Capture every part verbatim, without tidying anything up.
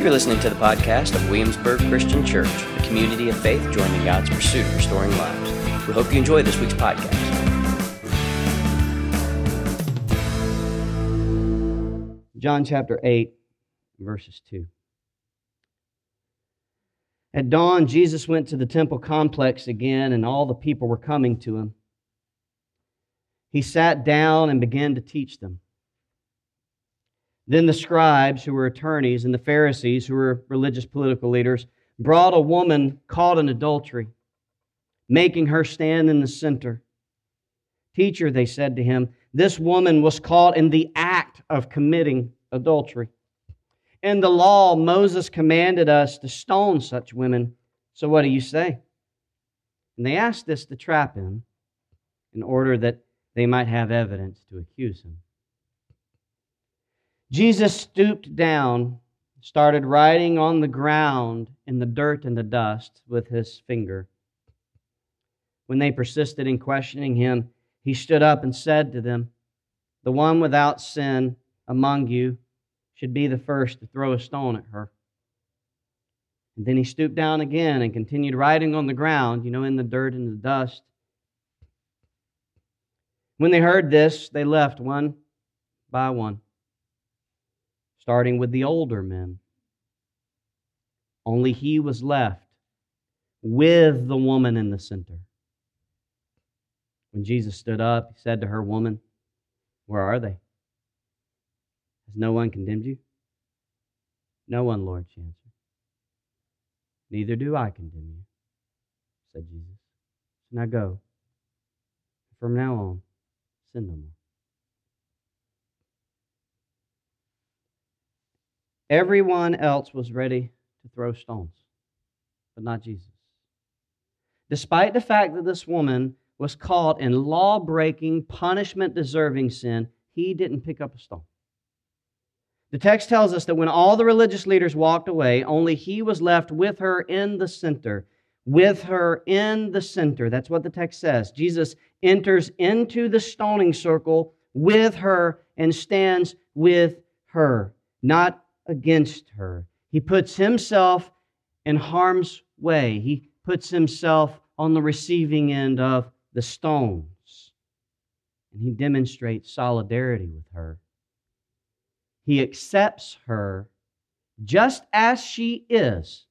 You're listening to the podcast of Williamsburg Christian Church, a community of faith joining God's pursuit of restoring lives. We hope you enjoy this week's podcast. John chapter eight, verses two. At dawn, Jesus went to the temple complex again, and all the people were coming to him. He sat down and began to teach them. Then the scribes, who were attorneys, and the Pharisees, who were religious political leaders, brought a woman caught in adultery, making her stand in the center. Teacher, they said to him, this woman was caught in the act of committing adultery. In the law, Moses commanded us to stone such women. So what do you say? And they asked this to trap him, in order that they might have evidence to accuse him. Jesus stooped down, started writing on the ground in the dirt and the dust with his finger. When they persisted in questioning him, he stood up and said to them, the one without sin among you should be the first to throw a stone at her. And then he stooped down again and continued writing on the ground, you know, in the dirt and the dust. When they heard this, they left one by one, starting with the older men. Only he was left with the woman in the center. When Jesus stood up, he said to her, woman, where are they? Has no one condemned you? No one, Lord, she answered. Neither do I condemn you, said Jesus. Now go. From now on, sin no more. Everyone else was ready to throw stones, but not Jesus. Despite the fact that this woman was caught in law-breaking, punishment-deserving sin, he didn't pick up a stone. The text tells us that when all the religious leaders walked away, only he was left with her in the center. With her in the center. That's what the text says. Jesus enters into the stoning circle with her and stands with her, not against her. He puts himself in harm's way. He puts himself on the receiving end of the stones. And he demonstrates solidarity with her. He accepts her just as she is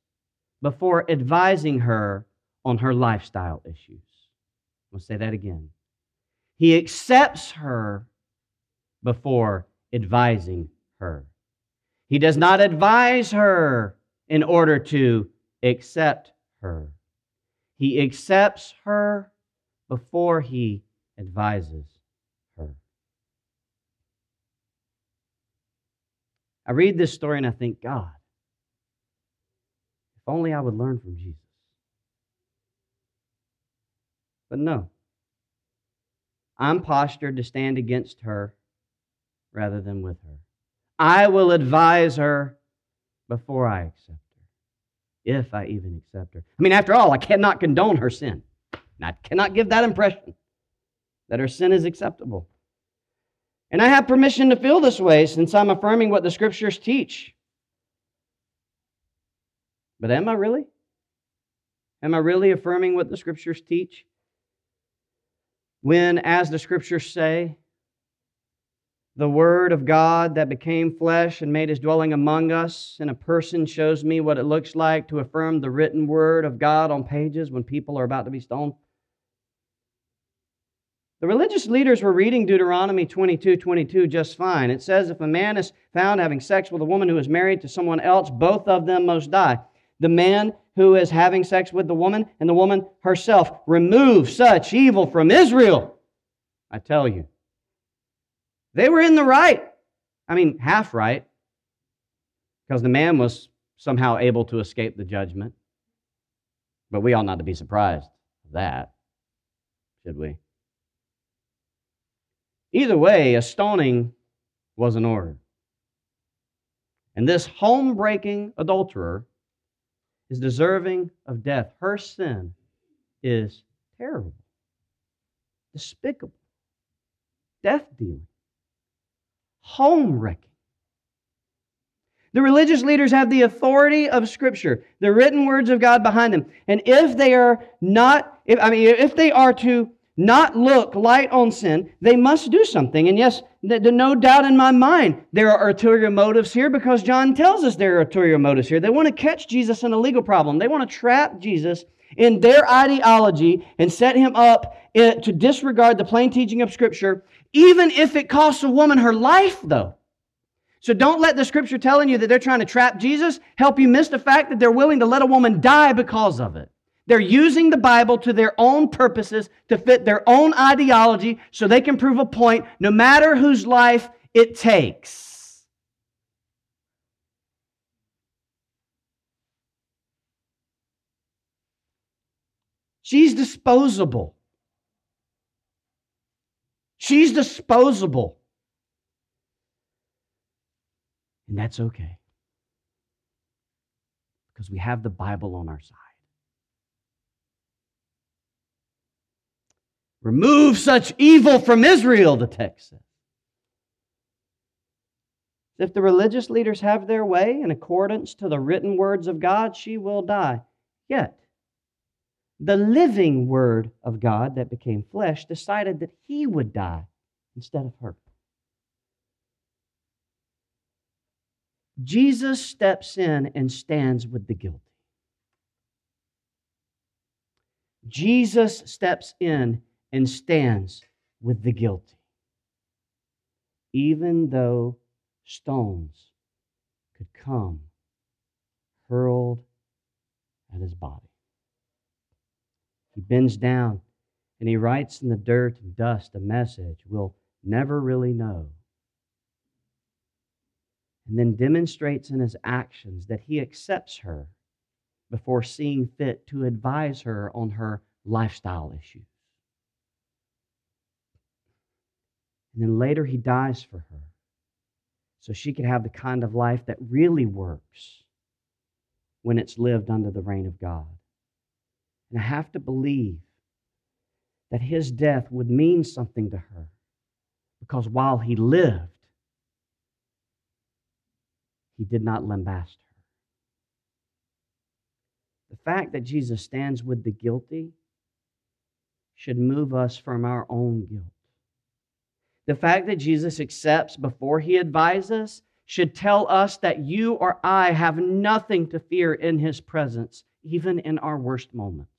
before advising her on her lifestyle issues. I'll say that again. He accepts her before advising her. He does not advise her in order to accept her. He accepts her before he advises her. I read this story and I think, God, if only I would learn from Jesus. But no, I'm postured to stand against her rather than with her. I will advise her before I accept her, if I even accept her. I mean, after all, I cannot condone her sin. And I cannot give that impression that her sin is acceptable. And I have permission to feel this way since I'm affirming what the Scriptures teach. But am I really? Am I really affirming what the Scriptures teach? When, as the Scriptures say, the Word of God that became flesh and made His dwelling among us in a person shows me what it looks like to affirm the written Word of God on pages when people are about to be stoned. The religious leaders were reading Deuteronomy twenty-two twenty-two just fine. It says, if a man is found having sex with a woman who is married to someone else, both of them must die. The man who is having sex with the woman and the woman herself, remove such evil from Israel. I tell you. They were in the right. I mean, half right. Because the man was somehow able to escape the judgment. But we ought not to be surprised at that, should we? Either way, a stoning was in order. And this home-breaking adulterer is deserving of death. Her sin is terrible, despicable, death-dealing, home-wrecking. The religious leaders have the authority of Scripture, the written words of God behind them. And if they are not, if, I mean, if they are to not look light on sin, they must do something. And yes, th- th- no doubt in my mind, there are ulterior motives here, because John tells us there are ulterior motives here. They want to catch Jesus in a legal problem. They want to trap Jesus in their ideology and set him up in, to disregard the plain teaching of Scripture, even if it costs a woman her life, though. So don't let the Scripture telling you that they're trying to trap Jesus help you miss the fact that they're willing to let a woman die because of it. They're using the Bible to their own purposes, to fit their own ideology, so they can prove a point no matter whose life it takes. She's disposable. She's disposable. And that's okay, because we have the Bible on our side. Remove such evil from Israel, the text says. If the religious leaders have their way in accordance to the written words of God, she will die. Yet, the living word of God that became flesh decided that he would die instead of her. Jesus steps in and stands with the guilty. Jesus steps in and stands with the guilty, even though stones could come hurled at his body. He bends down and he writes in the dirt and dust a message we'll never really know, and then demonstrates in his actions that he accepts her before seeing fit to advise her on her lifestyle issues. And then later he dies for her so she could have the kind of life that really works when it's lived under the reign of God. And I have to believe that his death would mean something to her, because while he lived, he did not lambast her. The fact that Jesus stands with the guilty should move us from our own guilt. The fact that Jesus accepts before he advises us should tell us that you or I have nothing to fear in his presence, even in our worst moments.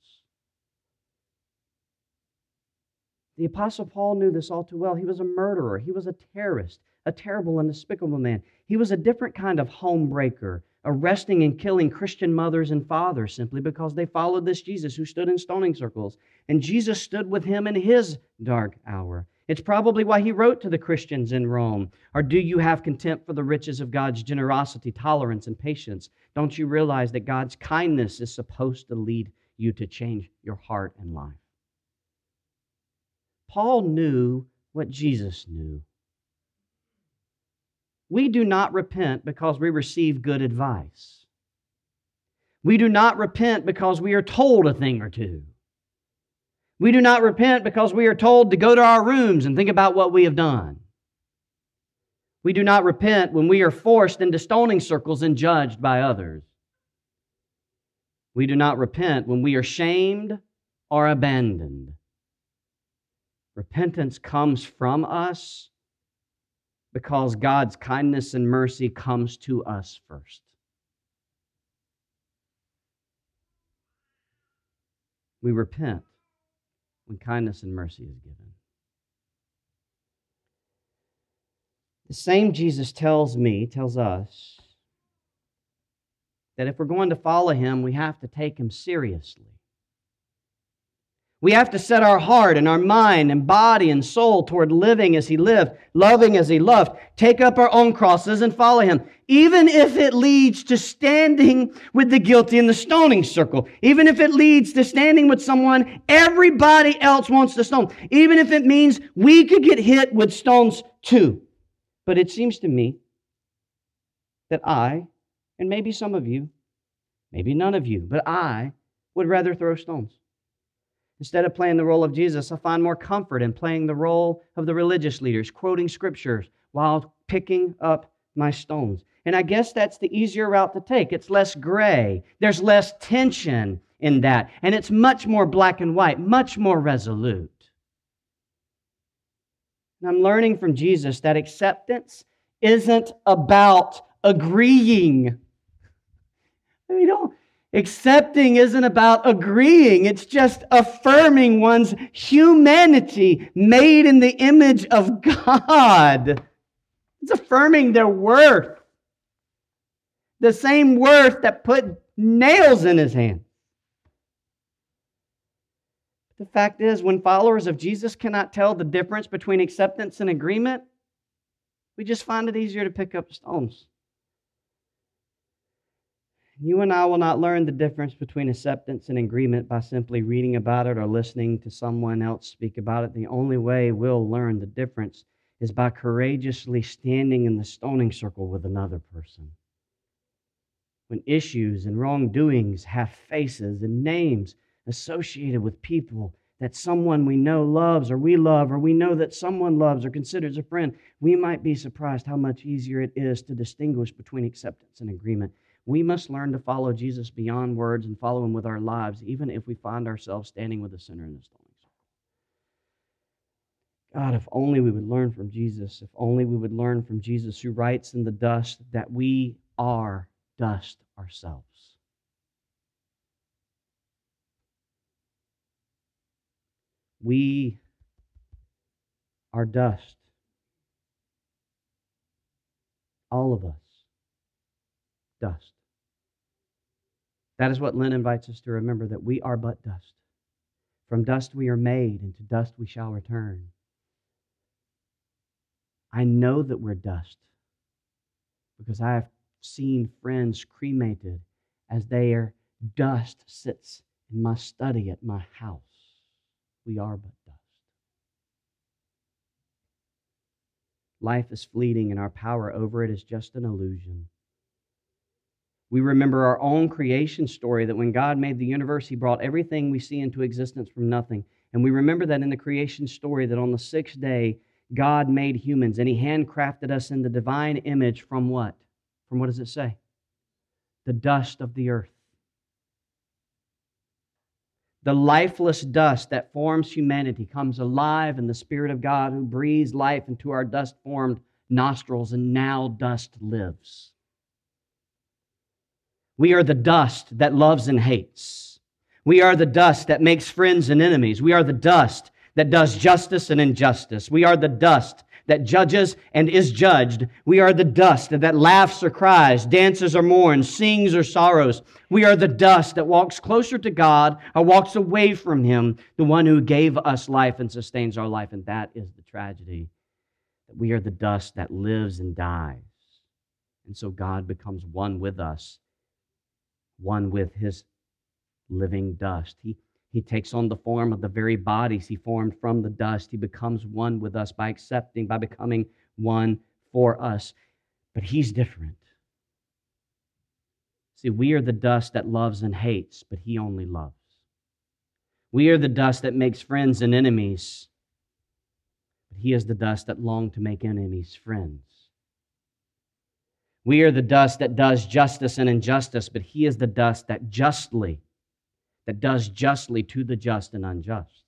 The Apostle Paul knew this all too well. He was a murderer. He was a terrorist, a terrible and despicable man. He was a different kind of homebreaker, arresting and killing Christian mothers and fathers simply because they followed this Jesus who stood in stoning circles. And Jesus stood with him in his dark hour. It's probably why he wrote to the Christians in Rome, "Or do you have contempt for the riches of God's generosity, tolerance, and patience? Don't you realize that God's kindness is supposed to lead you to change your heart and life?" Paul knew what Jesus knew. We do not repent because we receive good advice. We do not repent because we are told a thing or two. We do not repent because we are told to go to our rooms and think about what we have done. We do not repent when we are forced into stoning circles and judged by others. We do not repent when we are shamed or abandoned. Repentance comes from us, because God's kindness and mercy comes to us first. We repent when kindness and mercy is given. The same Jesus tells me, tells us, that if we're going to follow him, we have to take him seriously. We have to set our heart and our mind and body and soul toward living as he lived, loving as he loved, take up our own crosses and follow him, even if it leads to standing with the guilty in the stoning circle, even if it leads to standing with someone everybody else wants to stone, even if it means we could get hit with stones too. But it seems to me that I, and maybe some of you, maybe none of you, but I would rather throw stones. Instead of playing the role of Jesus, I find more comfort in playing the role of the religious leaders, quoting scriptures while picking up my stones. And I guess that's the easier route to take. It's less gray. There's less tension in that. And it's much more black and white, much more resolute. And I'm learning from Jesus that acceptance isn't about agreeing. I mean, don't, accepting isn't about agreeing. It's just affirming one's humanity made in the image of God. It's affirming their worth. The same worth that put nails in his hand. The fact is, when followers of Jesus cannot tell the difference between acceptance and agreement, we just find it easier to pick up stones. You and I will not learn the difference between acceptance and agreement by simply reading about it or listening to someone else speak about it. The only way we'll learn the difference is by courageously standing in the stoning circle with another person. When issues and wrongdoings have faces and names associated with people that someone we know loves or we love or we know that someone loves or considers a friend, we might be surprised how much easier it is to distinguish between acceptance and agreement. We must learn to follow Jesus beyond words and follow him with our lives, even if we find ourselves standing with a sinner in the stoning circle. God, if only we would learn from Jesus, if only we would learn from Jesus who writes in the dust that we are dust ourselves. We are dust. All of us. Dust. That is what Lynn invites us to remember, that we are but dust. From dust we are made, and to dust we shall return. I know that we're dust because I have seen friends cremated as their dust sits in my study at my house. We are but dust. Life is fleeting and our power over it is just an illusion. We remember our own creation story that when God made the universe, he brought everything we see into existence from nothing. And we remember that in the creation story that on the sixth day, God made humans and he handcrafted us in the divine image from what? From what does it say? The dust of the earth. The lifeless dust that forms humanity comes alive in the Spirit of God who breathes life into our dust-formed nostrils, and now dust lives. We are the dust that loves and hates. We are the dust that makes friends and enemies. We are the dust that does justice and injustice. We are the dust that judges and is judged. We are the dust that laughs or cries, dances or mourns, sings or sorrows. We are the dust that walks closer to God or walks away from him, the one who gave us life and sustains our life. And that is the tragedy, that we are the dust that lives and dies. And so God becomes one with us, one with his living dust. He He takes on the form of the very bodies he formed from the dust. He becomes one with us by accepting, by becoming one for us. But he's different. See, we are the dust that loves and hates, but he only loves. We are the dust that makes friends and enemies, but he is the dust that longs to make enemies friends. We are the dust that does justice and injustice, but he is the dust that justly that does justly to the just and unjust.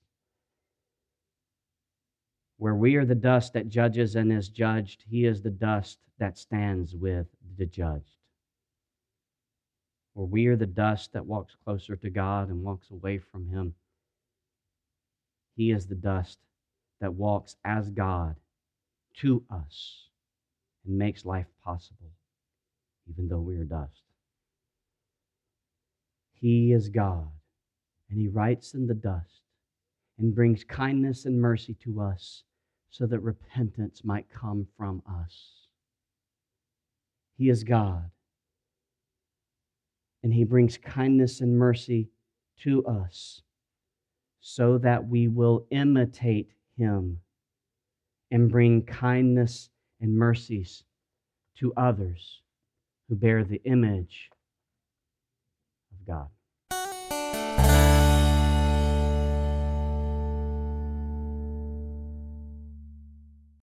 Where we are the dust that judges and is judged, he is the dust that stands with the judged. Where we are the dust that walks closer to God and walks away from him, he is the dust that walks as God to us and makes life possible, even though we are dust. He is God. And he writes in the dust and brings kindness and mercy to us so that repentance might come from us. He is God. And he brings kindness and mercy to us so that we will imitate him and bring kindness and mercies to others who bear the image of God.